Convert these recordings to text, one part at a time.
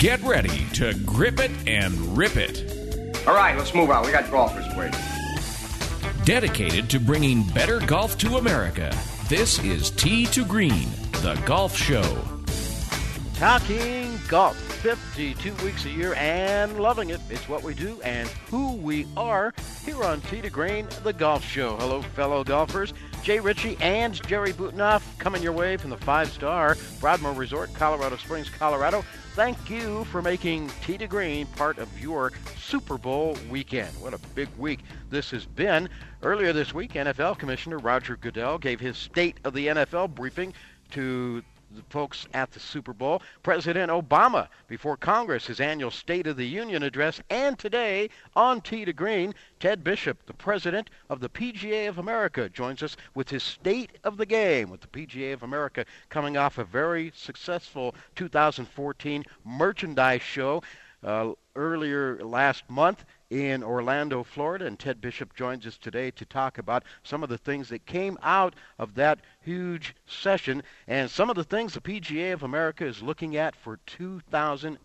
Get ready to grip it and rip it. All right, let's move on. We got golfers waiting. Dedicated to bringing better golf to America, this is Tee to Green, the golf show. Talking golf, 52 weeks a year and loving it. It's what we do and who we are here on Tee to Green, the golf show. Hello, fellow golfers. Jay Ritchie and Jerry Boutenoff coming your way from the five-star Broadmoor Resort, Colorado Springs, Colorado. Thank you for making Tee to Green part of your Super Bowl weekend. What a big week this has been. Earlier this week, NFL Commissioner Roger Goodell gave his State of the NFL briefing to the folks at the Super Bowl. President Obama before Congress, his annual State of the Union address. And today on Tee to Green, Ted Bishop, the president of the PGA of America, joins us with his State of the Game, with the PGA of America coming off a very successful 2014 merchandise show earlier last month in Orlando, Florida, and Ted Bishop joins us today to talk about some of the things that came out of that huge session and some of the things the PGA of America is looking at for 2014.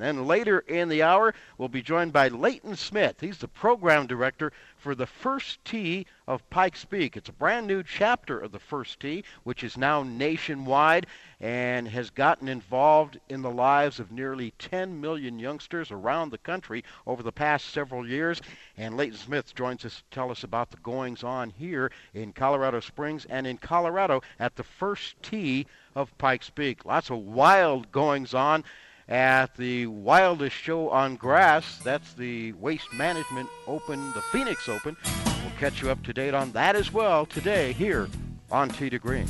And later in the hour, we'll be joined by Layton Smith. He's the program director for the First Tee of Pikes Peak. It's a brand new chapter of the First Tee, which is now nationwide and has gotten involved in the lives of nearly 10 million youngsters around the country over the past several years. And Layton Smith joins us to tell us about the goings-on here in Colorado Springs and in Colorado at the First Tee of Pikes Peak. Lots of wild goings-on at the wildest show on grass. That's the Waste Management Open, the Phoenix Open. We'll catch you up to date on that as well today here on Tee to Green.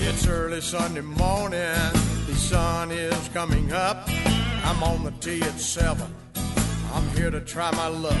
It's early Sunday morning. The sun is coming up. I'm on the tee at 7. I'm here to try my luck.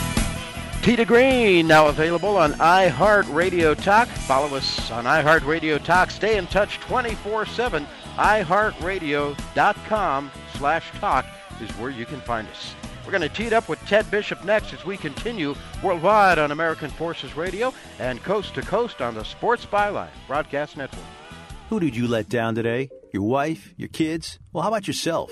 Tee to Green, now available on iHeartRadio Talk. Follow us on iHeartRadio Talk. Stay in touch 24/7. iHeartRadio.com/talk is where you can find us. We're going to tee it up with Ted Bishop next as we continue worldwide on American Forces Radio and coast to coast on the Sports Byline Broadcast Network. Who did you let down today? Your wife? Your kids? Well, how about yourself?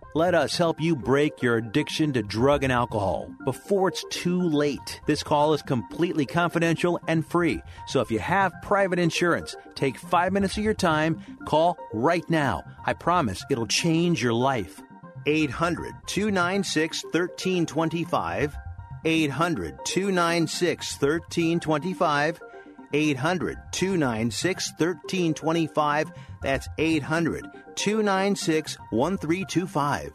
Let us help you break your addiction to drug and alcohol before it's too late. This call is completely confidential and free. So if you have private insurance, take 5 minutes of your time. Call right now. I promise it'll change your life. 800-296-1325. 800-296-1325. 800-296-1325. That's 800-296-1325.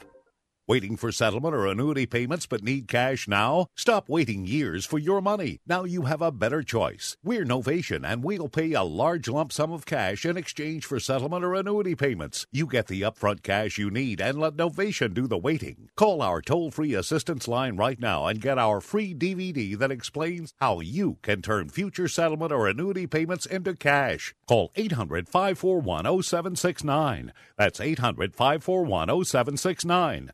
Waiting for settlement or annuity payments but need cash now? Stop waiting years for your money. Now you have a better choice. We're Novation, and we'll pay a large lump sum of cash in exchange for settlement or annuity payments. You get the upfront cash you need and let Novation do the waiting. Call our toll-free assistance line right now and get our free DVD that explains how you can turn future settlement or annuity payments into cash. Call 800-541-0769. That's 800-541-0769.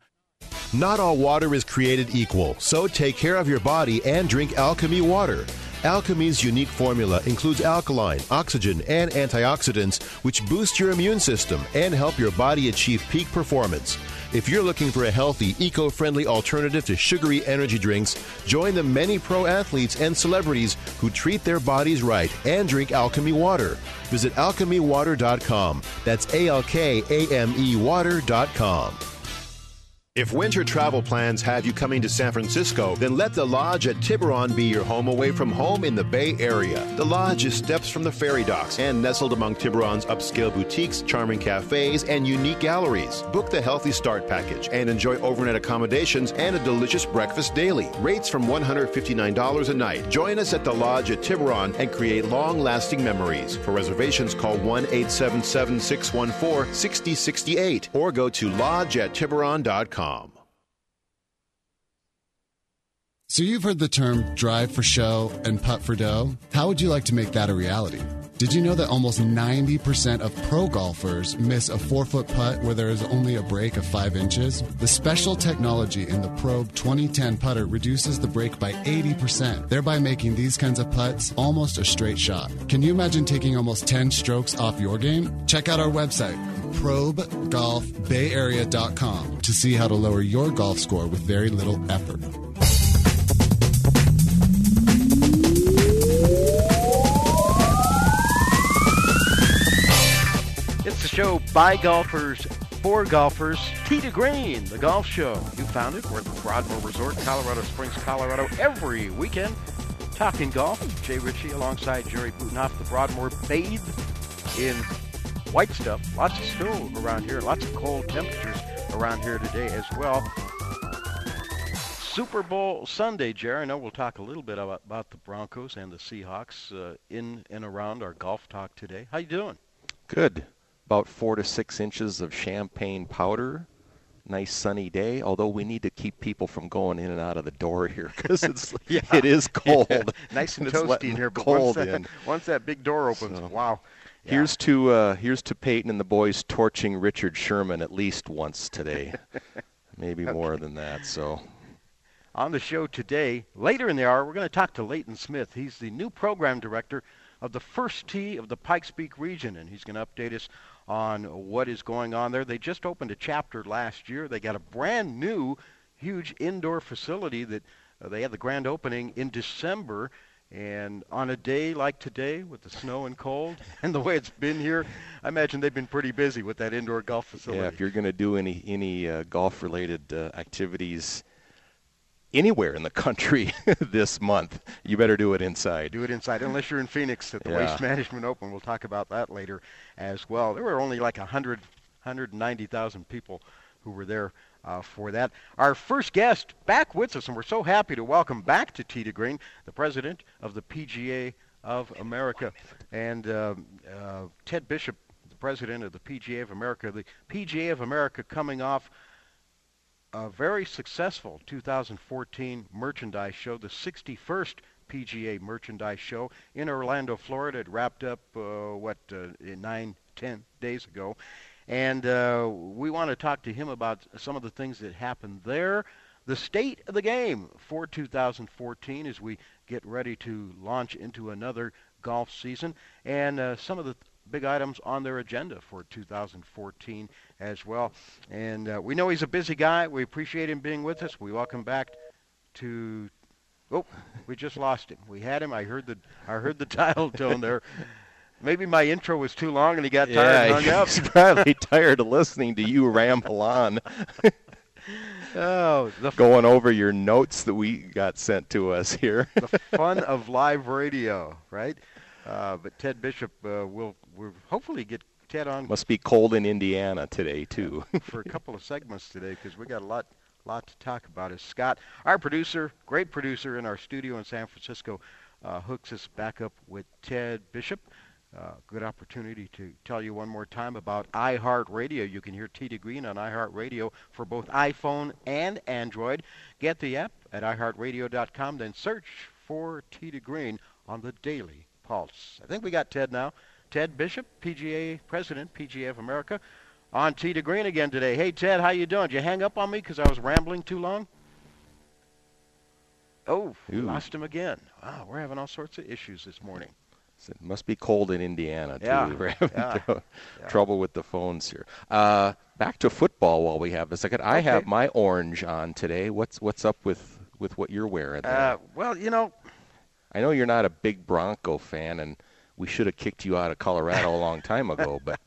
Not all water is created equal, so take care of your body and drink Alchemy Water. Alchemy's unique formula includes alkaline, oxygen, and antioxidants, which boost your immune system and help your body achieve peak performance. If you're looking for a healthy, eco-friendly alternative to sugary energy drinks, join the many pro athletes and celebrities who treat their bodies right and drink Alchemy Water. Visit alchemywater.com. That's ALKAME water.com. If winter travel plans have you coming to San Francisco, then let the Lodge at Tiburon be your home away from home in the Bay Area. The Lodge is steps from the ferry docks and nestled among Tiburon's upscale boutiques, charming cafes, and unique galleries. Book the Healthy Start package and enjoy overnight accommodations and a delicious breakfast daily. Rates from $159 a night. Join us at the Lodge at Tiburon and create long-lasting memories. For reservations, call 1-877-614-6068 or go to lodgeattiburon.com. So you've heard the term drive for show and putt for dough. How would you like to make that a reality? Did you know that almost 90% of pro golfers miss a 4-foot putt where there is only a break of 5 inches? The special technology in the Probe 2010 putter reduces the break by 80%, thereby making these kinds of putts almost a straight shot. Can you imagine taking almost 10 strokes off your game? Check out our website, ProbeGolfBayArea.com, to see how to lower your golf score with very little effort. It's the show by golfers, for golfers. Tee to Green, the golf show. You found it. We're at the Broadmoor Resort, Colorado Springs, Colorado, every weekend. Talking golf. Jay Ritchie alongside Jerry Boutenoff. The Broadmoor bathed in white stuff. Lots of snow around here. Lots of cold temperatures around here today as well. Super Bowl Sunday, Jerry. I know we'll talk a little bit about the Broncos and the Seahawks in and around our golf talk today. How you doing? Good. About 4 to 6 inches of champagne powder. Nice sunny day, although we need to keep people from going in and out of the door here because it's it is cold. Yeah. Nice and toasty in here, but once that big door opens, so. Wow. Yeah. Here's to Peyton and the boys torching Richard Sherman at least once today, maybe more than that. So, on the show today, later in the hour, we're going to talk to Layton Smith. He's the new program director of the First Tee of the Pikes Peak region, and he's going to update us on what is going on there. They just opened a chapter last year. They got a brand new, huge indoor facility that they had the grand opening in December. And on a day like today with the snow and cold and the way it's been here, I imagine they've been pretty busy with that indoor golf facility. Yeah, if you're going to do any golf-related activities anywhere in the country this month, you better do it inside. Do it inside, unless you're in Phoenix at the Waste Management Open. We'll talk about that later as well. There were only like 190,000 people who were there for that. Our first guest back with us, and we're so happy to welcome back to Tee to Green, the president of the PGA of America, and Ted Bishop, the president of the PGA of America. The PGA of America coming off a very successful 2014 merchandise show, the 61st PGA merchandise show in Orlando, Florida. It wrapped up, 9-10 days ago. And we want to talk to him about some of the things that happened there. The state of the game for 2014 as we get ready to launch into another golf season. And some of the big items on their agenda for 2014 as well. And we know he's a busy guy. We appreciate him being with us. We welcome back to... Oh, we just lost him. We had him. I heard the dial tone there. Maybe my intro was too long and he got tired and hung up. He's probably tired of listening to you ramble on. Going over your notes that we got sent to us here. The fun of live radio, right? But Ted Bishop, we'll hopefully get Ted on. Must be cold in Indiana today, too. For a couple of segments today because we got a lot to talk about. Is Scott, our producer, great producer in our studio in San Francisco, hooks us back up with Ted Bishop. Good opportunity to tell you one more time about iHeartRadio. You can hear Tee to Green on iHeartRadio for both iPhone and Android. Get the app at iHeartRadio.com, then search for Tee to Green on the Daily Pulse. I think we got Ted now. Ted Bishop, PGA President, PGA of America, on Tee to Green again today. Hey, Ted, how you doing? Did you hang up on me because I was rambling too long? Oh, we lost him again. Wow, we're having all sorts of issues this morning. It must be cold in Indiana, too. Yeah, we're having trouble with the phones here. Back to football while we have a second. Okay. I have my orange on today. What's up with what you're wearing there? Well, you know. I know you're not a big Bronco fan, and we should have kicked you out of Colorado a long time ago. But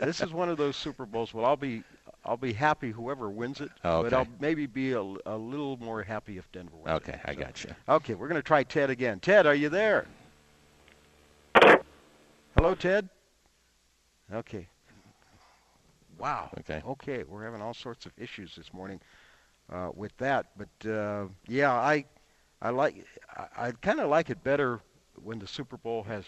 this is one of those Super Bowls. Well, I'll be I'll be happy whoever wins it, okay. But I'll maybe be a little more happy if Denver wins it. Okay, I got you. Okay, we're going to try Ted again. Ted, are you there? Hello, Ted? Okay. Wow. Okay, we're having all sorts of issues this morning with that. But, yeah, I kind of like it better when the Super Bowl has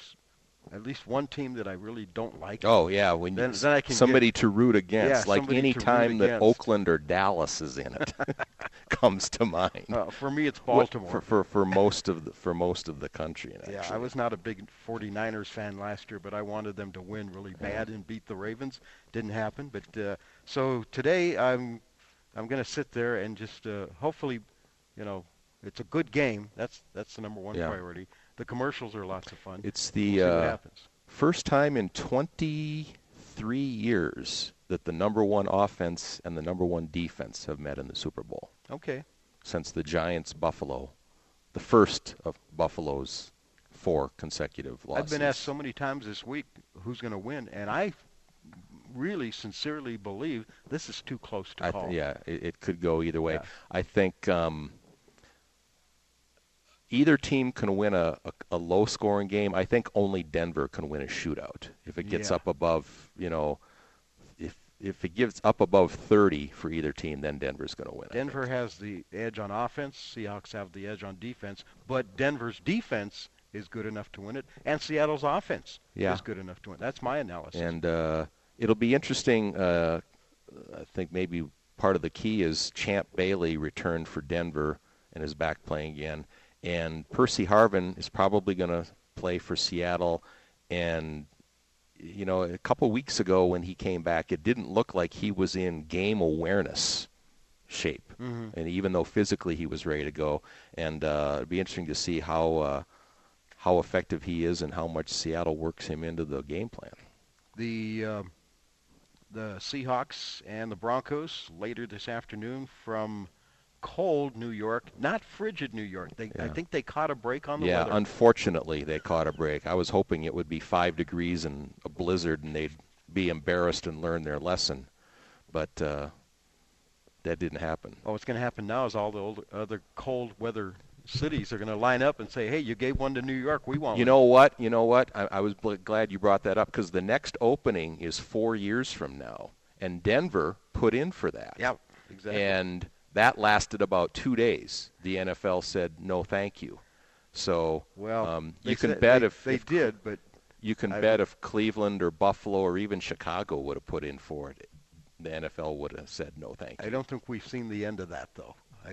at least one team that I really don't like. Oh, yeah, when then I can somebody to root against, like any time that Oakland or Dallas is in it comes to mind. For me, it's Baltimore. For most of the country, actually. Yeah, I was not a big 49ers fan last year, but I wanted them to win really bad and beat the Ravens. Didn't happen. But so today I'm going to sit there and just hopefully, you know, it's a good game. That's the number one priority. The commercials are lots of fun. It's the first time in 23 years that the number one offense and the number one defense have met in the Super Bowl. Okay. Since the Giants-Buffalo, the first of Buffalo's 4 consecutive losses. I've been asked so many times this week who's going to win, and I really sincerely believe this is too close to call. Yeah, it could go either way. Yeah. I think... either team can win a low-scoring game. I think only Denver can win a shootout. If it gets up above, you know, if it gives up above 30 for either team, then Denver's going to win. Denver has the edge on offense. Seahawks have the edge on defense. But Denver's defense is good enough to win it, and Seattle's offense is good enough to win. That's my analysis. And it'll be interesting. I think maybe part of the key is Champ Bailey returned for Denver and is back playing again. And Percy Harvin is probably going to play for Seattle. And, you know, a couple weeks ago when he came back, it didn't look like he was in game awareness shape. Mm-hmm. And even though physically he was ready to go. And it'd be interesting to see how effective he is and how much Seattle works him into the game plan. The Seahawks and the Broncos later this afternoon from... cold New York, not frigid New York. I think they caught a break on the weather. Yeah, unfortunately they caught a break. I was hoping it would be 5 degrees and a blizzard and they'd be embarrassed and learn their lesson, but that didn't happen. Oh, what's going to happen now is all the other cold weather cities are going to line up and say, hey, you gave one to New York, we want one. You know what? I was glad you brought that up because the next opening is 4 years from now, and Denver put in for that. Yeah, exactly. And... that lasted about 2 days. The NFL said no, thank you. So you can bet if Cleveland or Buffalo or even Chicago would have put in for it, the NFL would have said no, thank you. I don't think we've seen the end of that though. I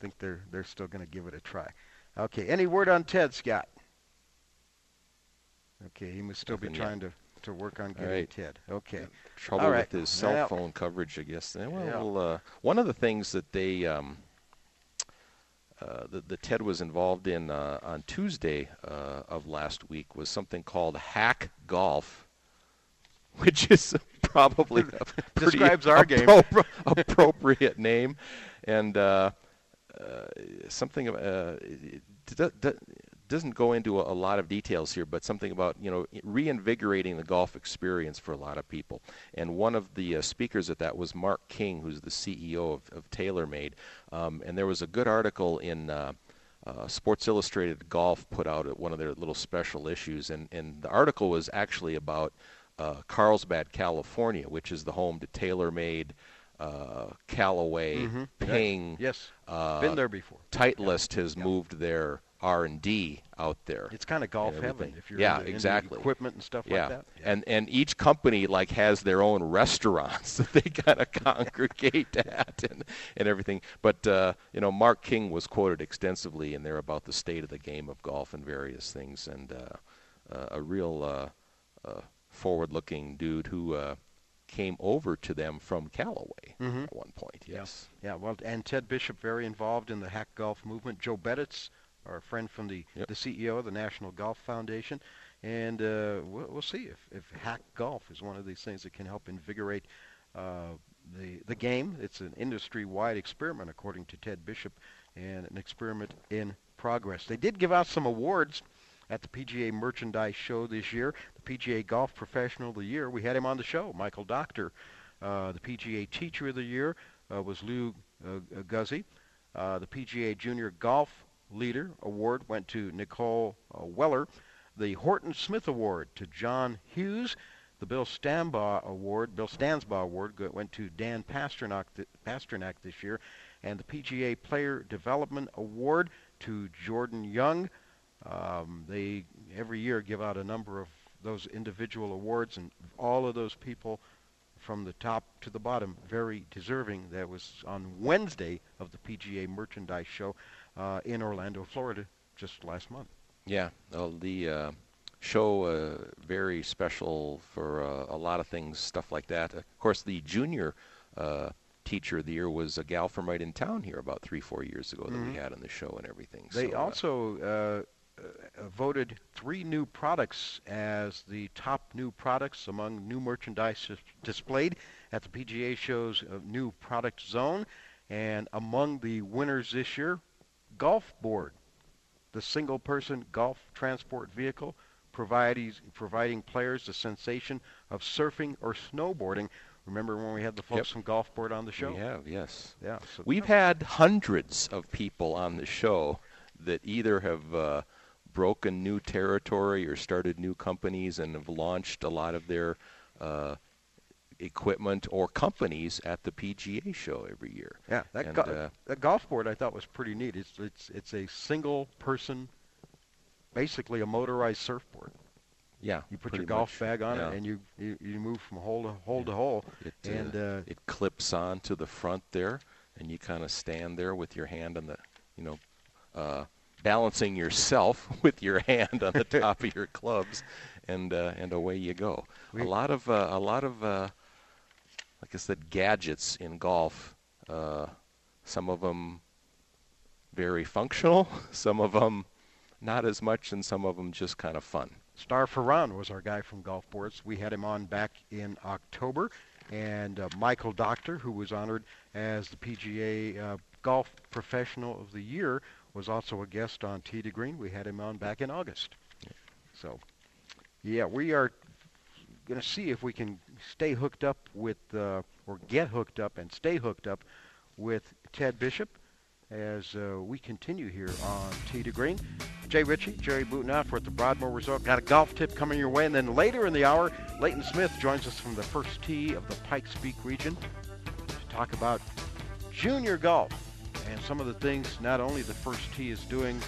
think they're still going to give it a try. Okay, any word on Ted, Scott? Okay, he must still be trying to work on getting Ted. Okay. Trouble with his cell phone coverage, I guess. One of the things that they the Ted was involved in on Tuesday of last week was something called Hack Golf, which is probably describes our game appropriate name, and something doesn't go into a lot of details here, but something about, you know, reinvigorating the golf experience for a lot of people. And one of the speakers at that was Mark King, who's the CEO of TaylorMade. And there was a good article in Sports Illustrated Golf put out at one of their little special issues. And the article was actually about Carlsbad, California, which is the home to TaylorMade, Callaway, Ping. Yes, been there before. Titleist has moved there. R&D out there. It's kind of golf heaven if you're into equipment and stuff like that. Yeah. And each company like has their own restaurants that they kind of congregate at and everything. But you know, Mark King was quoted extensively in there about the state of the game of golf and various things, and a real forward-looking dude who came over to them from Callaway at one point. Yes. Yeah. Well, and Ted Bishop very involved in the Hack Golf movement. Joe Beditz, our friend from the CEO of the National Golf Foundation. And we'll see if Hack Golf is one of these things that can help invigorate the game. It's an industry-wide experiment, according to Ted Bishop, and an experiment in progress. They did give out some awards at the PGA Merchandise Show this year. The PGA Golf Professional of the Year, we had him on the show, Michael Doctor, The PGA Teacher of the Year was Lou Guzzi. The PGA Junior Golf Leader Award went to Nicole Weller. The Horton Smith Award to John Hughes. The Bill Stansbaugh Award went to Dan Pasternak this year. And the PGA Player Development Award to Jordan Young. They every year give out a number of those individual awards, and all of those people from the top to the bottom, very deserving. That was on Wednesday of the PGA Merchandise Show in Orlando, Florida, just last month. Yeah, well, the show very special for a lot of things, stuff like that. Of course, the Junior Teacher of the Year was a gal from right in town here about 3-4 years ago that we had on the show and everything. They also voted 3 new products as the top new products among new merchandise displayed at the PGA Show's new product zone. And among the winners this year, Golf Board, the single-person golf transport vehicle providing players the sensation of surfing or snowboarding. Remember when we had the folks from Golf Board on the show? We have, yes. Yeah. So we've had hundreds of people on the show that either have broken new territory or started new companies and have launched a lot of their equipment or companies at the PGA show every year. Yeah, that Golf Board I thought was pretty neat. It's a single person, basically a motorized surfboard. Yeah, you put your golf bag on it and you move from hole to hole to hole. It clips on to the front there, and you kind of stand there with your hand on the, balancing yourself with your hand on the top of your clubs, and away you go. A lot of like I said, gadgets in golf. Some of them very functional, some of them not as much, and some of them just kind of fun. Star Ferran was our guy from Golf Boards. We had him on back in October, and Michael Doctor, who was honored as the PGA Golf Professional of the Year, was also a guest on Tee to Green. We had him on back in August. So, yeah, we are going to see if we can stay hooked up with, or get hooked up and stay hooked up with Ted Bishop as we continue here on Tee to Green. Jay Ritchie, Jerry Boutenoff, we're at the Broadmoor Resort. Got a golf tip coming your way. And then later in the hour, Layton Smith joins us from the First Tee of the Pikes Peak region to talk about junior golf and some of the things not only the First Tee is doing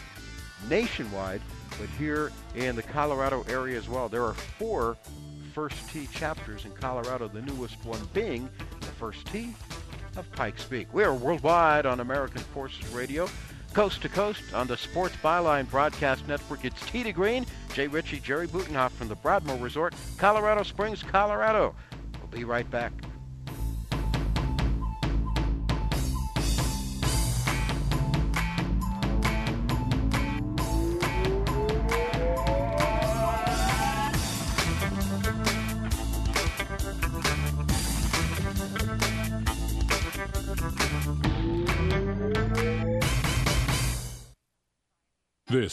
nationwide, but here in the Colorado area as well. There are 4 First Tee chapters in Colorado, the newest one being the First Tee of Pikes Peak. We are worldwide on American Forces Radio, coast to coast on the Sports Byline Broadcast Network. It's Tee to Green, Jay Ritchie, Jerry Boutenoff from the Broadmoor Resort, Colorado Springs, Colorado. We'll be right back. This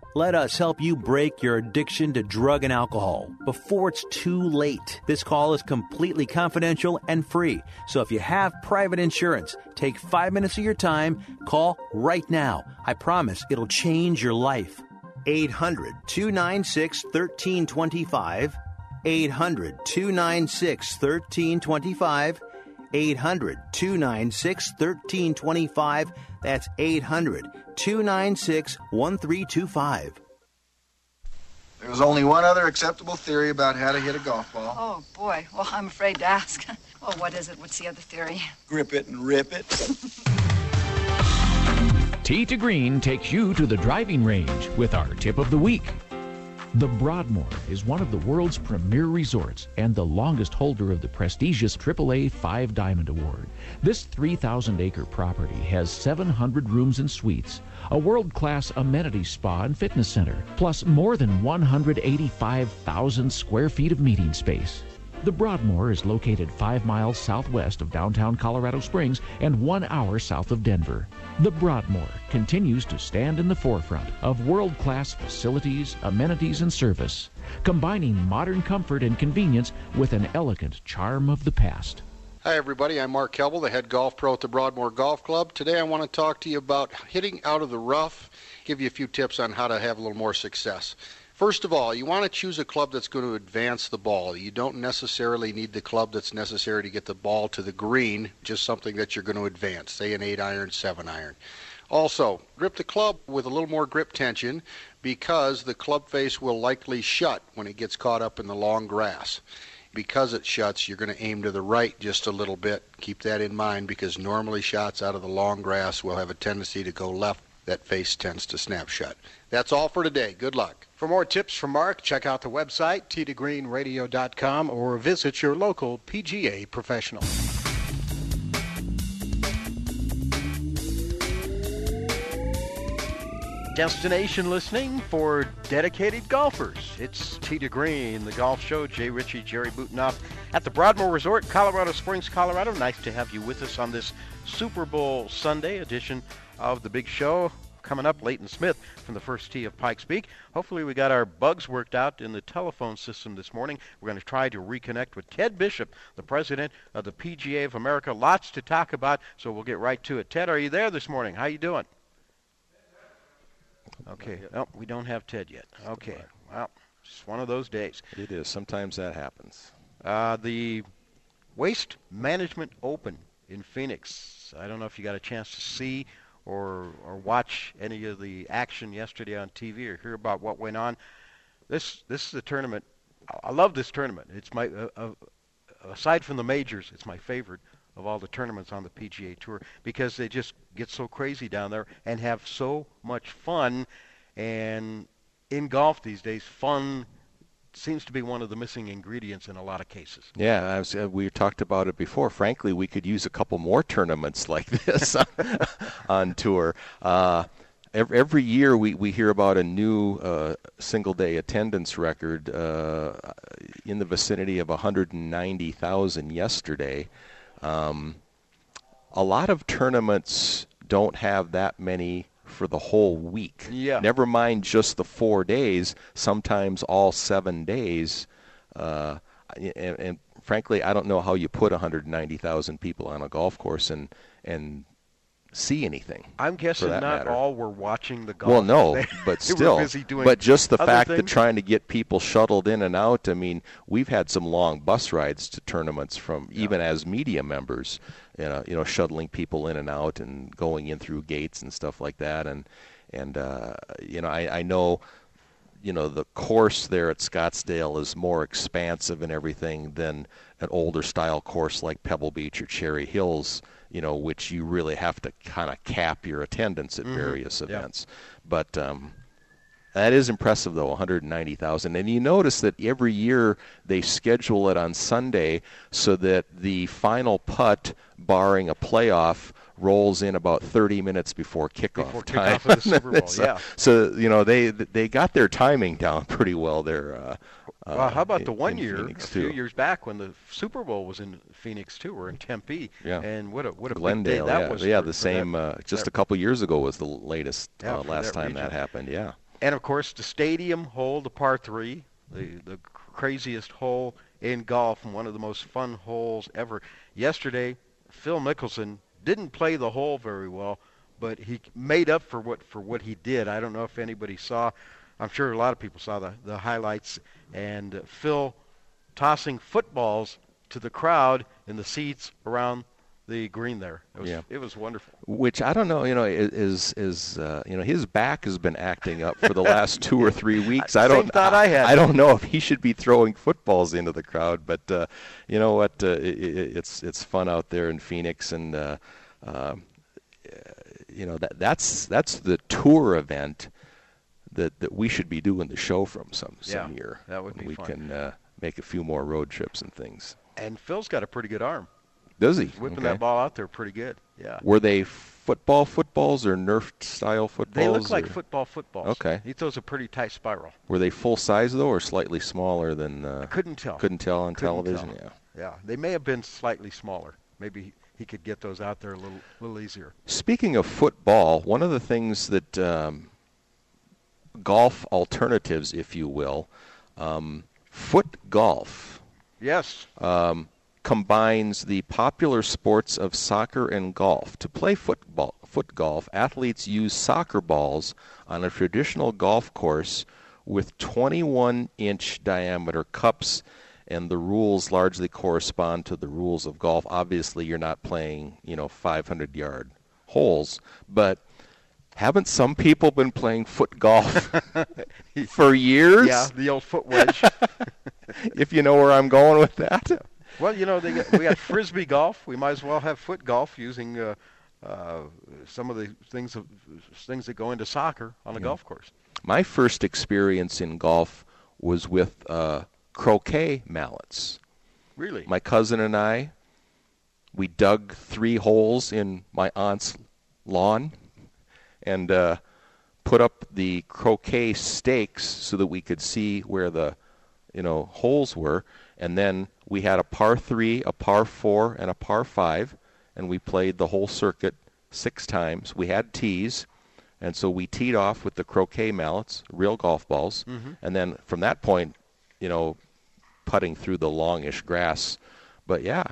Let us help you break your addiction to drug and alcohol before it's too late. This call is completely confidential and free. So if you have private insurance, take 5 minutes of your time. Call right now. I promise it'll change your life. 800-296-1325. 800-296-1325. 800-296-1325. That's 800-296-1325. There was only one other acceptable theory about how to hit a golf ball. Oh, boy. Well, I'm afraid to ask. Well, what is it? What's the other theory? Grip it and rip it. Tea to Green takes you to the driving range with our tip of the week. The Broadmoor is one of the world's premier resorts and the longest holder of the prestigious AAA Five Diamond Award. This 3,000-acre property has 700 rooms and suites, a world-class amenity spa and fitness center, plus more than 185,000 square feet of meeting space. The Broadmoor is located 5 miles southwest of downtown Colorado Springs and 1 hour south of Denver. The Broadmoor continues to stand in the forefront of world-class facilities, amenities, and service, combining modern comfort and convenience with an elegant charm of the past. Hi, everybody. I'm Mark Kelbel, the head golf pro at the Broadmoor Golf Club. Today I want to talk to you about hitting out of the rough, give you a few tips on how to have a little more success. First of all, you want to choose a club that's going to advance the ball. You don't necessarily need the club that's necessary to get the ball to the green, just something that you're going to advance, say an 8-iron, 7-iron. Also, grip the club with a little more grip tension because the club face will likely shut when it gets caught up in the long grass. Because it shuts, you're going to aim to the right just a little bit. Keep that in mind because normally shots out of the long grass will have a tendency to go left. That face tends to snap shut. That's all for today. Good luck. For more tips from Mark, check out the website, tdgreenradio.com, or visit your local PGA professional. Destination listening for dedicated golfers. It's Tee to Green, the golf show. Jay Ritchie, Jerry Boutenoff at the Broadmoor Resort, Colorado Springs, Colorado. Nice to have you with us on this Super Bowl Sunday edition of the big show. Coming up, Layton Smith from the First Tee of Pikes Peak. Hopefully we got our bugs worked out in the telephone system this morning. We're going to try to reconnect with Ted Bishop, the president of the PGA of America. Lots to talk about, so we'll get right to it. Ted, are you there this morning? How you doing? Okay. No, we don't have Ted yet. Okay. Well, it's one of those days. It is. Sometimes that happens. The Waste Management Open in Phoenix. I don't know if you got a chance to see or watch any of the action yesterday on TV or hear about what went on. This is a tournament. I love this tournament. It's my aside from the majors, it's my favorite of all the tournaments on the PGA Tour because they just get so crazy down there and have so much fun. And in golf these days, fun seems to be one of the missing ingredients in a lot of cases. Yeah, we talked about it before. Frankly, we could use a couple more tournaments like this on tour. Every year we hear about a new single-day attendance record in the vicinity of 190,000 yesterday. A lot of tournaments don't have that many for the whole week. Yeah. Never mind just the 4 days, sometimes all 7 days. And frankly, I don't know how you put 190,000 people on a golf course and see anything. I'm guessing not matter. All were watching the golf. Well, no, but still. Busy doing but just the fact things. That trying to get people shuttled in and out, I mean, we've had some long bus rides to tournaments from even as media members, you know, shuttling people in and out and going in through gates and stuff like that. And you know, I know, you know, the course there at Scottsdale is more expansive and everything than an older style course like Pebble Beach or Cherry Hills, you know, which you really have to kind of cap your attendance at various events. But that is impressive, though, 190,000. And you notice that every year they schedule it on Sunday so that the final putt, barring a playoff, rolls in about 30 minutes before kickoff time. Of the Super Bowl, yeah. So, you know, they got their timing down pretty well there. Well, how about the one year, a few years back, when the Super Bowl was in Phoenix, too, or in Tempe, and what a Glendale, big day that was. Yeah, the same, just a couple years ago was the latest, last time that happened, yeah. And, of course, the stadium hole, the par 3, the craziest hole in golf and one of the most fun holes ever. Yesterday, Phil Mickelson didn't play the hole very well, but he made up for what he did. I don't know if anybody saw. I'm sure a lot of people saw the highlights. And Phil tossing footballs to the crowd in the seats around the green there. It was wonderful. Which I don't know, you know, is you know, his back has been acting up for the last 2 or 3 weeks. I don't know if he should be throwing footballs into the crowd, but you know what, it's fun out there in Phoenix, and you know, that's the tour event that we should be doing the show from some year. That would be fun. We can make a few more road trips and things. And Phil's got a pretty good arm. Does he? Whipping that ball out there pretty good, yeah. Were they footballs or Nerf-style footballs? They look like footballs. Okay. He throws a pretty tight spiral. Were they full size, though, or slightly smaller than I couldn't tell. Couldn't tell on television, Yeah, they may have been slightly smaller. Maybe he could get those out there a little easier. Speaking of football, one of the things that golf alternatives, if you will, foot golf. Yes. Combines the popular sports of soccer and golf. To play foot golf, athletes use soccer balls on a traditional golf course with 21-inch diameter cups, and the rules largely correspond to the rules of golf. Obviously, you're not playing, you know, 500-yard holes, but haven't some people been playing foot golf for years? Yeah, the old foot wedge. If you know where I'm going with that. Well, you know, we got frisbee golf. We might as well have foot golf using some of the things that go into soccer on a golf course. My first experience in golf was with croquet mallets. Really? My cousin and I, we dug 3 holes in my aunt's lawn and put up the croquet stakes so that we could see where the, you know, holes were. And then we had a par 3, a par 4, and a par 5, and we played the whole circuit 6 times. We had tees, and so we teed off with the croquet mallets, real golf balls, and then from that point, you know, putting through the longish grass. But yeah,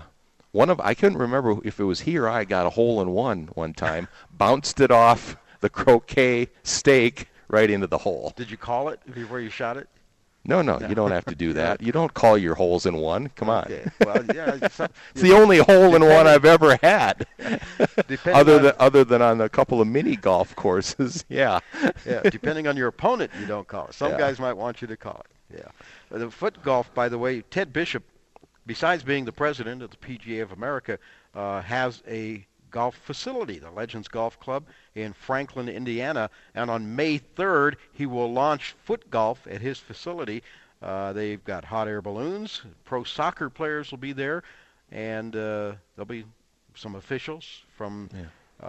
I couldn't remember if it was he or I got a hole in one time, bounced it off the croquet stake right into the hole. Did you call it before you shot it? No, you don't have to do that. You don't call your holes in one. Come on. Okay. Well, yeah, it's the only hole in one I've ever had, other than on a couple of mini golf courses. Yeah. Depending on your opponent, you don't call it. Some guys might want you to call it. Yeah. The foot golf, by the way, Ted Bishop, besides being the president of the PGA of America, has a golf facility, the Legends Golf Club in Franklin, Indiana, and on May 3rd he will launch foot golf at his facility. They've got hot air balloons, pro soccer players will be there, and there'll be some officials from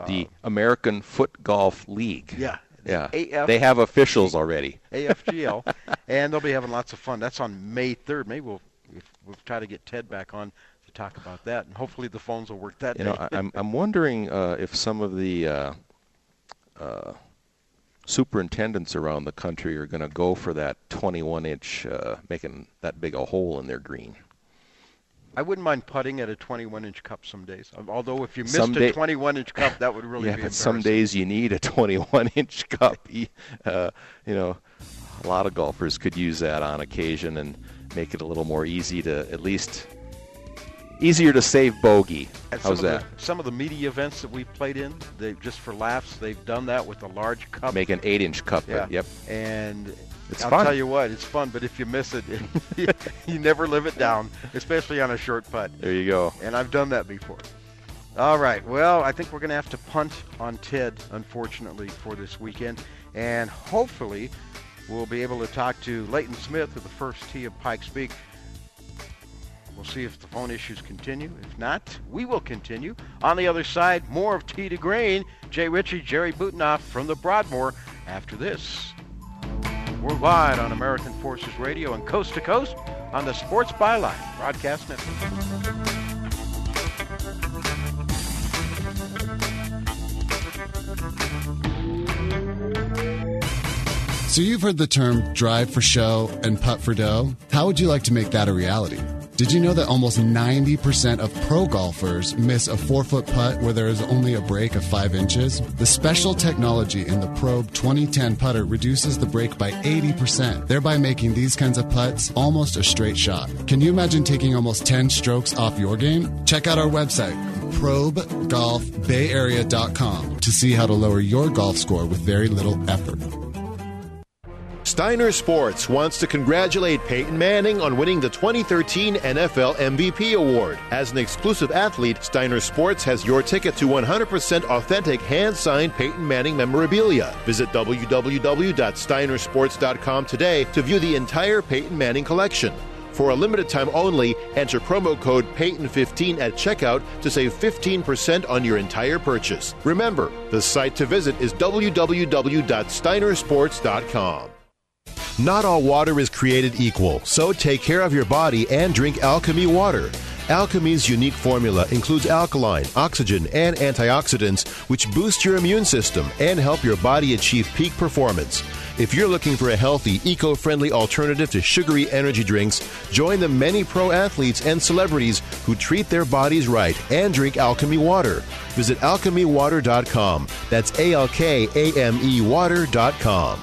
the American Foot Golf League. Yeah, Yeah, they have officials already. AFGL, and they'll be having lots of fun. That's on May 3rd. Maybe we'll try to get Ted back on to talk about that, and hopefully the phones will work that day. You know, I'm wondering if some of the superintendents around the country are going to go for that 21-inch, making that big a hole in their green. I wouldn't mind putting at a 21-inch cup some days. Although if you missed a 21-inch cup, that would really be embarrassing. Some days you need a 21-inch cup. You know, a lot of golfers could use that on occasion and make it a little more easy to, at least easier to save bogey. How's that? Some of the media events that we played in, just for laughs, they've done that with a large cup. Make an 8-inch cup. Yeah. Yep. And I'll tell you what, it's fun, but if you miss it, you never live it down, especially on a short putt. There you go. And I've done that before. All right, well, I think we're going to have to punt on Ted, unfortunately, for this weekend. And hopefully we'll be able to talk to Layton Smith of the First Tee of Pikes Peak. We'll see if the phone issues continue. If not, we will continue. On the other side, more of Tee to Green. Jay Ritchie, Jerry Boutenoff from the Broadmoor after this. Worldwide on American Forces Radio and coast to coast on the Sports Byline Broadcast Network. So you've heard the term drive for show and putt for dough. How would you like to make that a reality? Did you know that almost 90% of pro golfers miss a 4-foot putt where there is only a break of 5 inches? The special technology in the Probe 2010 putter reduces the break by 80%, thereby making these kinds of putts almost a straight shot. Can you imagine taking almost 10 strokes off your game? Check out our website, ProbeGolfBayArea.com, to see how to lower your golf score with very little effort. Steiner Sports wants to congratulate Peyton Manning on winning the 2013 NFL MVP award. As an exclusive athlete, Steiner Sports has your ticket to 100% authentic hand-signed Peyton Manning memorabilia. Visit www.steinersports.com today to view the entire Peyton Manning collection. For a limited time only, enter promo code PAYTON15 at checkout to save 15% on your entire purchase. Remember, the site to visit is www.steinersports.com. Not all water is created equal, so take care of your body and drink Alchemy Water. Alchemy's unique formula includes alkaline, oxygen, and antioxidants, which boost your immune system and help your body achieve peak performance. If you're looking for a healthy, eco-friendly alternative to sugary energy drinks, join the many pro athletes and celebrities who treat their bodies right and drink Alchemy Water. Visit alchemywater.com. That's ALKAMEwater.com.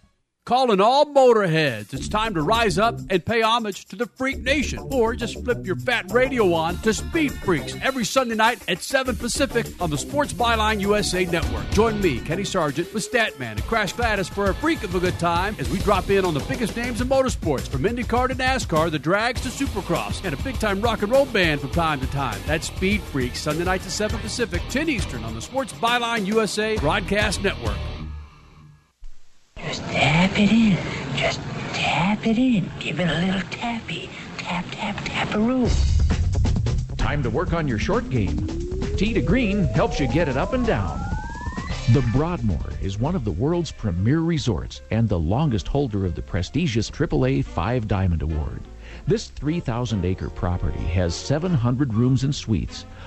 Calling all motorheads. It's time to rise up and pay homage to the Freak Nation. Or just flip your fat radio on to Speed Freaks every Sunday night at 7 Pacific on the Sports Byline USA Network. Join me, Kenny Sargent, with Statman and Crash Gladys for a freak of a good time as we drop in on the biggest names in motorsports, from IndyCar to NASCAR, the drags to Supercross, and a big-time rock and roll band from time to time. That's Speed Freaks, Sunday nights at 7 Pacific, 10 Eastern on the Sports Byline USA Broadcast Network. Just tap it in. Just tap it in. Give it a little tappy. Tap, tap, tap-a-roo. Time to work on your short game. Tee to Green helps you get it up and down. The Broadmoor is one of the world's premier resorts and the longest holder of the prestigious AAA Five Diamond Award. This 3,000-acre property has 700 rooms and suites,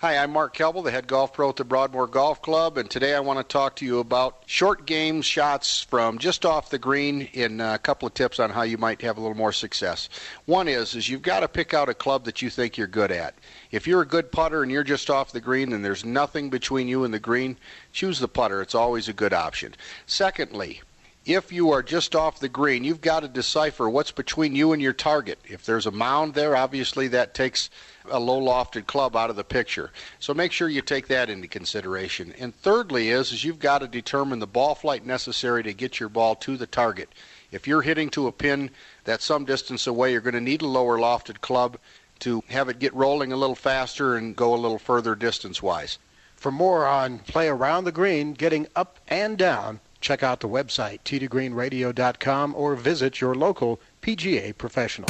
Hi, I'm Mark Kelbel, the head golf pro at the Broadmoor Golf Club, and today I want to talk to you about short game shots from just off the green and a couple of tips on how you might have a little more success. One is you've got to pick out a club that you think you're good at. If you're a good putter and you're just off the green and there's nothing between you and the green, choose the putter. It's always a good option. Secondly, if you are just off the green, you've got to decipher what's between you and your target. If there's a mound there, obviously that takes a low lofted club out of the picture. So make sure you take that into consideration. And thirdly is you've got to determine the ball flight necessary to get your ball to the target. If you're hitting to a pin that's some distance away, you're going to need a lower lofted club to have it get rolling a little faster and go a little further distance-wise. For more on play around the green, getting up and down, check out the website, t2greenradio.com, or visit your local PGA professional.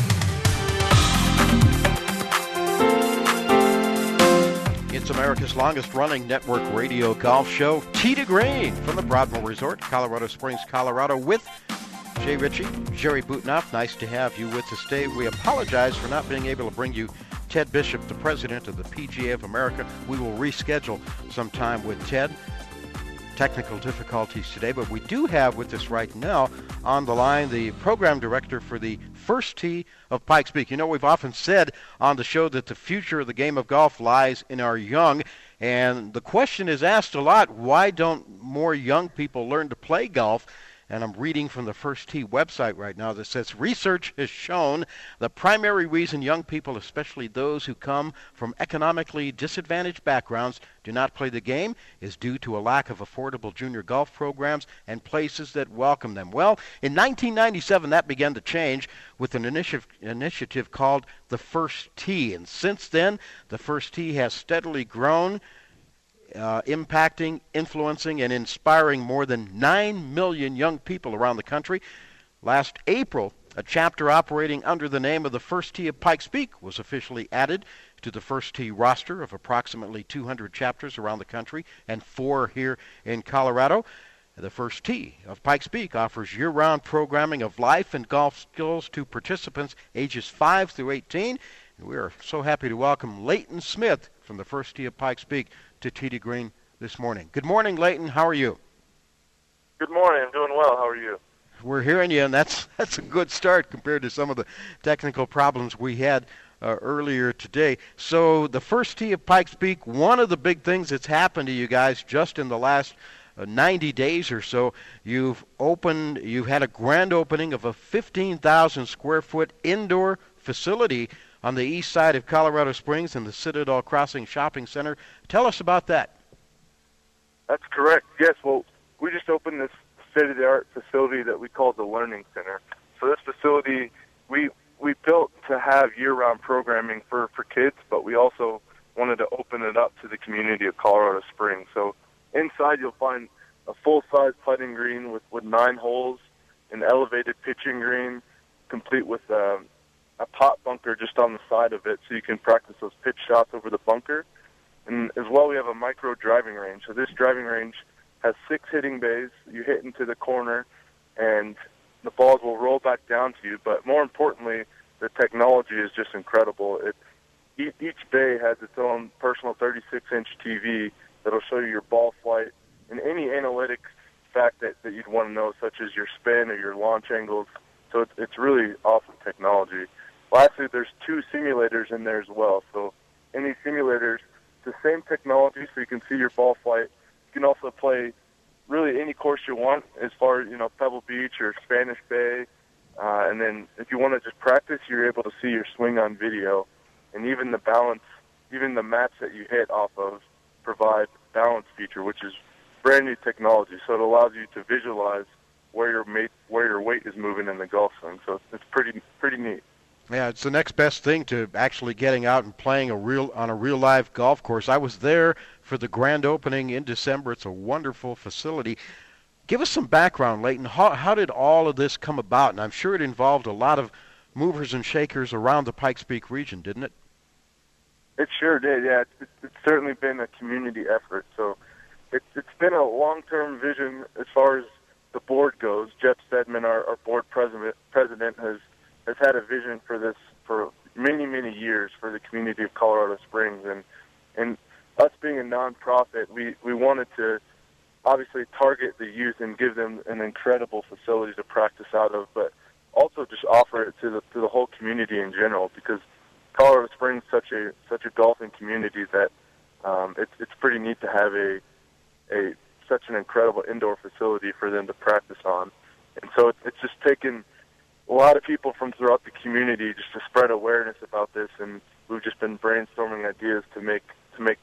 It's America's longest-running network radio golf show, Tee to Green, from the Broadmoor Resort, Colorado Springs, Colorado, with Jay Ritchie, Jerry Boutenoff. Nice to have you with us today. We apologize for not being able to bring you Ted Bishop, the president of the PGA of America. We will reschedule sometime with Ted. Technical difficulties today, but we do have with us right now on the line the program director for the First Tee of Pikes Peak. You know, we've often said on the show that the future of the game of golf lies in our young, and the question is asked a lot, why don't more young people learn to play golf? And I'm reading from the First Tee website right now that says research has shown the primary reason young people, especially those who come from economically disadvantaged backgrounds, do not play the game is due to a lack of affordable junior golf programs and places that welcome them. Well, in 1997, that began to change with an initiative called the First Tee. And since then, the First Tee has steadily grown, impacting, influencing, and inspiring more than 9 million young people around the country. Last April, a chapter operating under the name of the First Tee of Pikes Peak was officially added to the First Tee roster of approximately 200 chapters around the country and 4 here in Colorado. The First Tee of Pikes Peak offers year-round programming of life and golf skills to participants ages 5 through 18. And we are so happy to welcome Layton Smith from the First Tee of Pikes Peak to Tee to Green this morning. Good morning, Layton. How are you? Good morning. I'm doing well. How are you? We're hearing you, and that's a good start compared to some of the technical problems we had earlier today. So the First Tee of Pikes Peak, one of the big things that's happened to you guys just in the last 90 days or so, you've had a grand opening of a 15,000 square foot indoor facility on the east side of Colorado Springs in the Citadel Crossing Shopping Center. Tell us about that. That's correct. Yes, well, we just opened this state-of-the-art facility that we call the Learning Center. So this facility we built to have year-round programming for kids, but we also wanted to open it up to the community of Colorado Springs. So inside you'll find a full-size putting green with 9 holes, an elevated pitching green, complete with a pot bunker just on the side of it so you can practice those pitch shots over the bunker. And as well, we have a micro driving range. So this driving range has 6 hitting bays. You hit into the corner, and the balls will roll back down to you. But more importantly, the technology is just incredible. Each bay has its own personal 36-inch TV that will show you your ball flight and any analytic fact that you'd want to know, such as your spin or your launch angles. So it's really awesome technology. Lastly, there's 2 simulators in there as well. So in these simulators, the same technology, so you can see your ball flight. You can also play really any course you want as far as, Pebble Beach or Spanish Bay. And then if you want to just practice, you're able to see your swing on video. And even the balance, even the mats that you hit off of provide balance feature, which is brand new technology. So it allows you to visualize where your weight is moving in the golf swing. So it's pretty neat. Yeah, it's the next best thing to actually getting out and playing on a real live golf course. I was there for the grand opening in December. It's a wonderful facility. Give us some background, Layton. How did all of this come about? And I'm sure it involved a lot of movers and shakers around the Pikes Peak region, didn't it? It sure did, yeah. It's certainly been a community effort. So it's been a long-term vision as far as the board goes. Jeff Sedman, our board president, has had a vision for this for many, many years for the community of Colorado Springs. And us being a nonprofit, we wanted to obviously target the youth and give them an incredible facility to practice out of, but also just offer it to the whole community in general, because Colorado Springs is such a golfing community that it's pretty neat to have a such an incredible indoor facility for them to practice on. And so it's just taken a lot of people from throughout the community just to spread awareness about this, and we've just been brainstorming ideas to make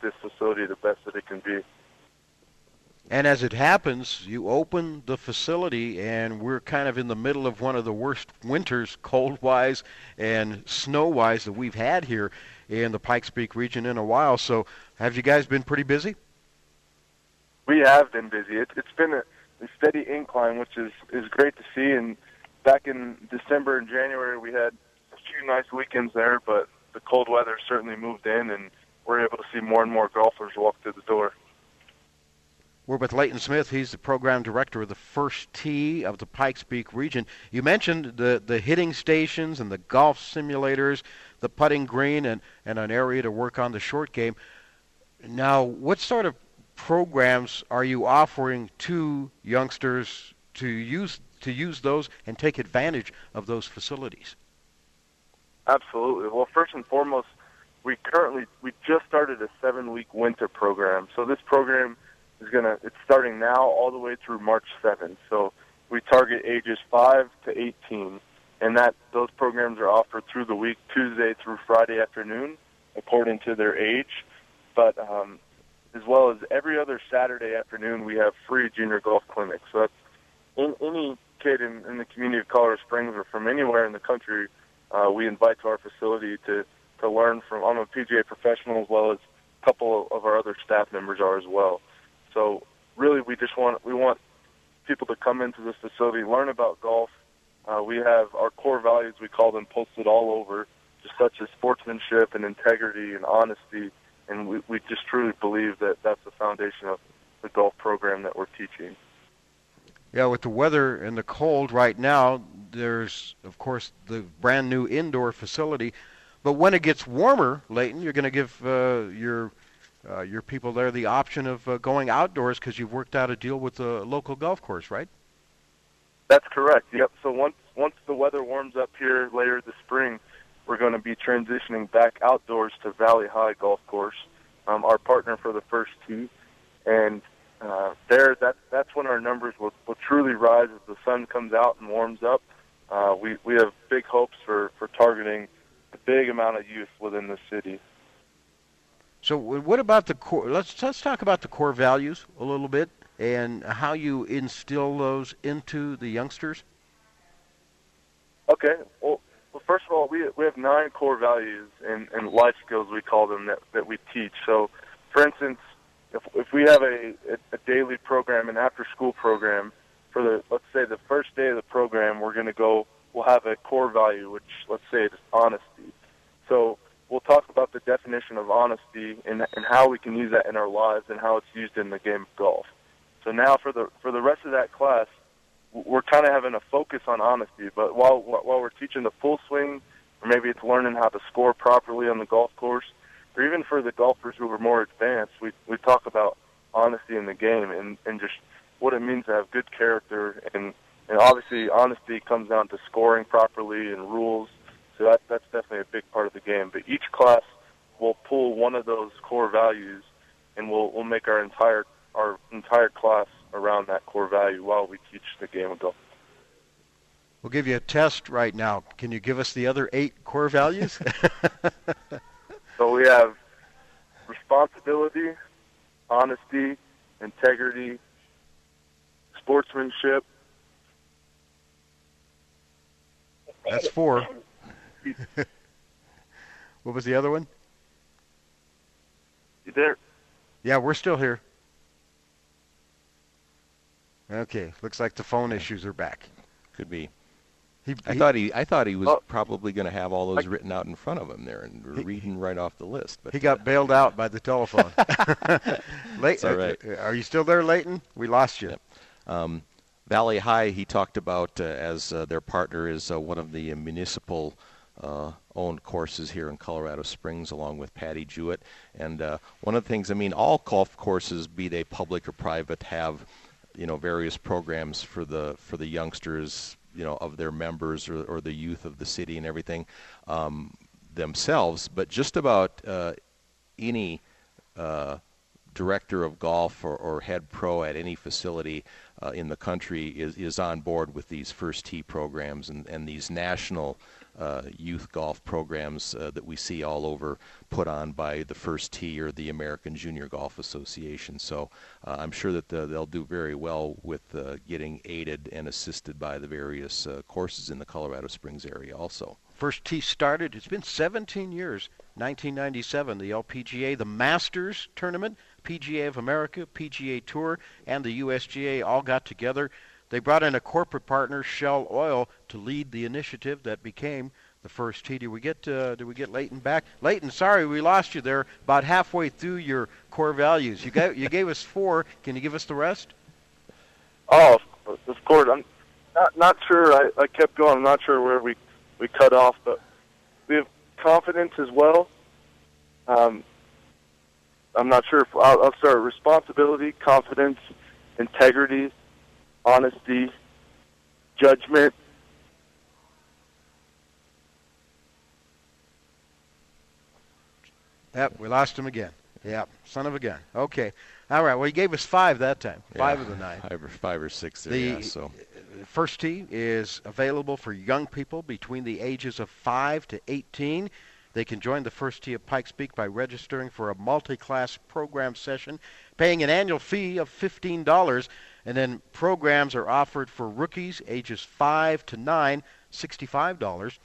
this facility the best that it can be. And as it happens, you open the facility, and we're kind of in the middle of one of the worst winters, cold-wise and snow-wise, that we've had here in the Pikes Peak region in a while. So have you guys been pretty busy? We have been busy. It's been a steady incline, which is great to see. And back in December and January, we had a few nice weekends there, but the cold weather certainly moved in, and we're able to see more and more golfers walk through the door. We're with Layton Smith. He's the program director of the First Tee of the Pikes Peak region. You mentioned the hitting stations and the golf simulators, the putting green, and an area to work on the short game. Now, what sort of programs are you offering to youngsters to use those and take advantage of those facilities? Absolutely. Well, first and foremost, we just started a 7-week winter program. So this program it's starting now all the way through March 7th. So we target ages 5 to 18, and those programs are offered through the week, Tuesday through Friday afternoon, according to their age. But as well as every other Saturday afternoon, we have free junior golf clinics. So that's any kid in the community of Colorado Springs or from anywhere in the country, we invite to our facility to learn from. I'm a PGA professional, as well as a couple of our other staff members are as well. So really, we want people to come into this facility, learn about golf. We have our core values, we call them, posted all over, just such as sportsmanship and integrity and honesty. And we just truly believe that that's the foundation of the golf program that we're teaching. Yeah, with the weather and the cold right now, there's, of course, the brand-new indoor facility. But when it gets warmer, Layton, you're going to give your people there the option of going outdoors, because you've worked out a deal with the local golf course, right? That's correct, yep. So once the weather warms up here later this spring, we're going to be transitioning back outdoors to Valley High Golf Course, our partner for the First Tee. And that's when our numbers will truly rise as the sun comes out and warms up. We have big hopes for targeting a big amount of youth within the city. So what about the core? Let's talk about the core values a little bit and how you instill those into the youngsters. Okay. Well, first of all, we have 9 core values and life skills, we call them, that we teach. So, for instance, if we have a daily program, an after-school program, for the first day of the program, we'll have a core value, which, let's say, is honesty. So we'll talk about the definition of honesty and how we can use that in our lives and how it's used in the game of golf. So now for the rest of that class, we're kind of having a focus on honesty. But while we're teaching the full swing, or maybe it's learning how to score properly on the golf course, or even for the golfers who are more advanced, we talk about honesty in the game and just what it means to have good character. And obviously honesty comes down to scoring properly and rules. So that's definitely a big part of the game. But each class will pull one of those core values, and we'll make our entire class around that core value while we teach the game of golf. We'll give you a test right now. Can you give us the other 8 core values? So we have responsibility, honesty, integrity, sportsmanship. That's 4. What was the other one? You there? Yeah, we're still here. Okay, looks like the phone issues are back. Could be. I thought he was probably going to have all those written out in front of him there and reading right off the list. But he got bailed out by the telephone. Layton, right. Are you still there, Layton? We lost you. Yep. Valley High, he talked about as their partner is one of the municipal owned courses here in Colorado Springs, along with Patty Jewett. And one of the things, I mean, all golf courses, be they public or private, have, you know, various programs for the youngsters, you know, of their members or the youth of the city and everything themselves. But just about any director of golf or head pro at any facility in the country is on board with these First Tee programs and these national youth golf programs that we see all over, put on by the First Tee or the American Junior Golf Association. So I'm sure that they'll do very well with getting aided and assisted by the various courses in the Colorado Springs area also. First Tee started, it's been 17 years, 1997, the LPGA, the Masters Tournament, PGA of America, PGA Tour, and the USGA all got together. They brought in a corporate partner, Shell Oil, to lead the initiative that became the First Tee. Did we get Layton back? Layton, sorry, we lost you there about halfway through your core values. You gave us 4. Can you give us the rest? Oh, of course. I'm not sure. I kept going. I'm not sure where we cut off, but we have confidence as well. I'm not sure. I'll start. Responsibility, confidence, integrity, honesty, judgment. Yep, we lost him again. Yep, son of a gun. Okay. All right, well, he gave us 5 that time, 5 of the 9. 5 or 6 there, so. First Tee is available for young people between the ages of 5 to 18. They can join the First Tee of Pikes Peak by registering for a multi-class program session, paying an annual fee of $15, and then programs are offered for rookies ages 5 to 9, $65,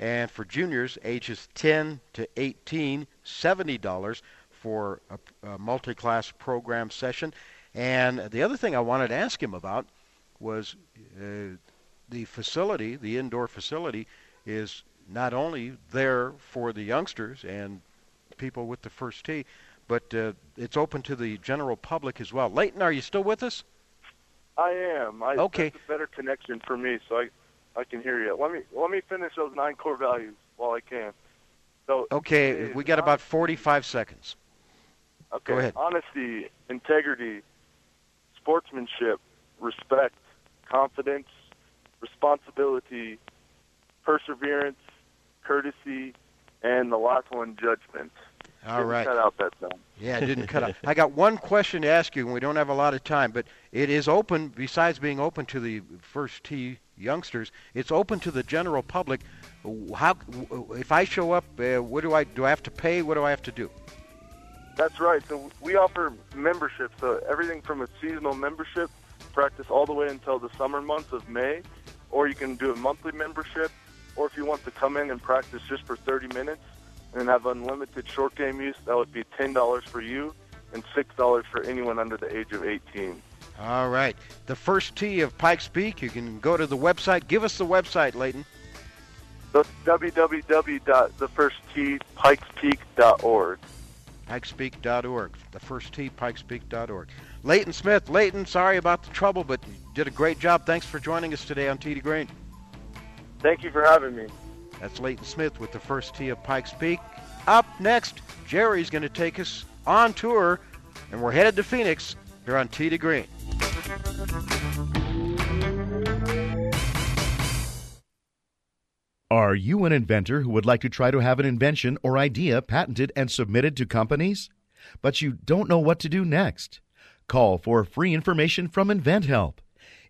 and for juniors ages 10 to 18, $70 for a multi-class program session. And the other thing I wanted to ask him about was the facility, the indoor facility, is not only there for the youngsters and people with the First Tee, but it's open to the general public as well. Layton, are you still with us? I am. Okay. That's a better connection for me, so I can hear you. Let me finish those 9 core values while I can. So okay, we got about 45 seconds. Okay. Go ahead. Honesty, integrity, sportsmanship, respect, confidence, responsibility, perseverance, courtesy, and the last one, judgment. All didn't right. Cut out that time. Yeah, it didn't cut out. I got one question to ask you, and we don't have a lot of time, but it is open, besides being open to the First Tee youngsters, it's open to the general public. How, if I show up, what do I have to pay? What do I have to do? That's right. So we offer memberships, so everything from a seasonal membership, practice all the way until the summer months of May, or you can do a monthly membership, or if you want to come in and practice just for 30 minutes and have unlimited short game use, that would be $10 for you and $6 for anyone under the age of 18. All right. The First Tee of Pikes Peak, you can go to the website. Give us the website, Layton. That's www.thefirsttepikespeak.org. Pikespeak.org. The First Tee, Pikespeak.org. Layton Smith. Layton, sorry about the trouble, but you did a great job. Thanks for joining us today on Tee to Green. Thank you for having me. That's Layton Smith with the First Tee of Pikes Peak. Up next, Jerry's going to take us on tour, and we're headed to Phoenix here on Tee to Green. Are you an inventor who would like to try to have an invention or idea patented and submitted to companies, but you don't know what to do next? Call for free information from InventHelp.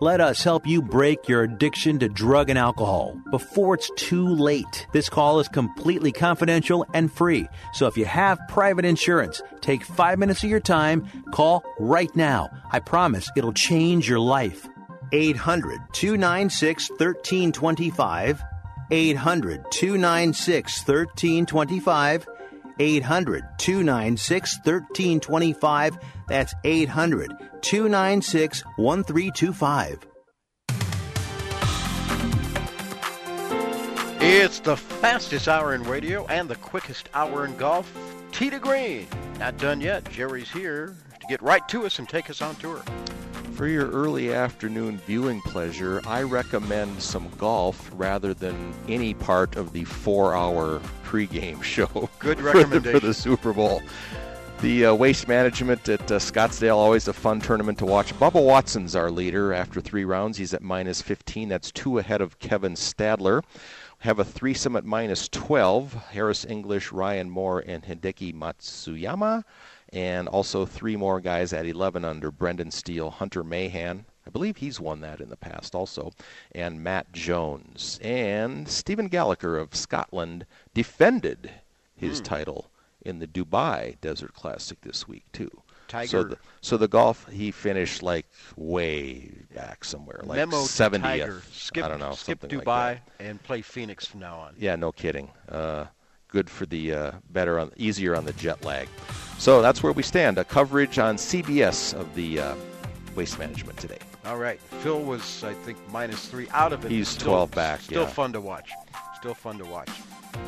Let us help you break your addiction to drug and alcohol before it's too late. This call is completely confidential and free. So if you have private insurance, take 5 minutes of your time. Call right now. I promise it'll change your life. 800-296-1325. 800-296-1325. 800-296-1325. That's 800-296-1325. It's the fastest hour in radio and the quickest hour in golf. Tee to green. Not done yet. Jerry's here to get right to us and take us on tour. For your early afternoon viewing pleasure, I recommend some golf rather than any part of the 4-hour pregame show. Good recommendation. For the Super Bowl. The Waste Management at Scottsdale, always a fun tournament to watch. Bubba Watson's our leader after three rounds. He's at minus 15. That's two ahead of Kevin Stadler. Have a threesome at minus 12. Harris English, Ryan Moore, and Hideki Matsuyama. And also three more guys at 11 under, Brendan Steele, Hunter Mahan. I believe he's won that in the past also. And Matt Jones. And Stephen Gallagher of Scotland defended his title in the Dubai Desert Classic this week, too. Tiger. So the golf, he finished like way back somewhere, like Memo 70th. Tiger. Skip, I don't know, skip Dubai like and play Phoenix from now on. Yeah, no kidding. Good for the easier on the jet lag. So that's where we stand. A coverage on CBS of the Waste Management today. All right. Phil was, I think, minus 3 out of it. He's still, 12 back. Still fun to watch.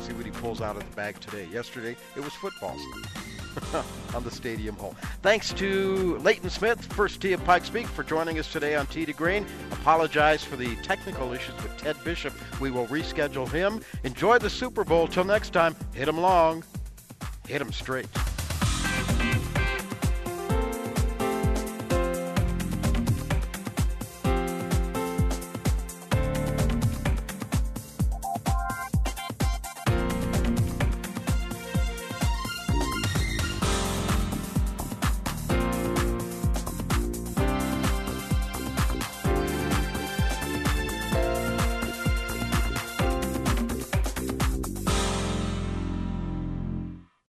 See what he pulls out of the bag today. Yesterday, it was football on the stadium hole. Thanks to Layton Smith, First Tee of Pikes Peak, for joining us today on Tee to Green. Apologize for the technical issues with Ted Bishop. We will reschedule him. Enjoy the Super Bowl. Till next time, hit 'em long, hit 'em straight.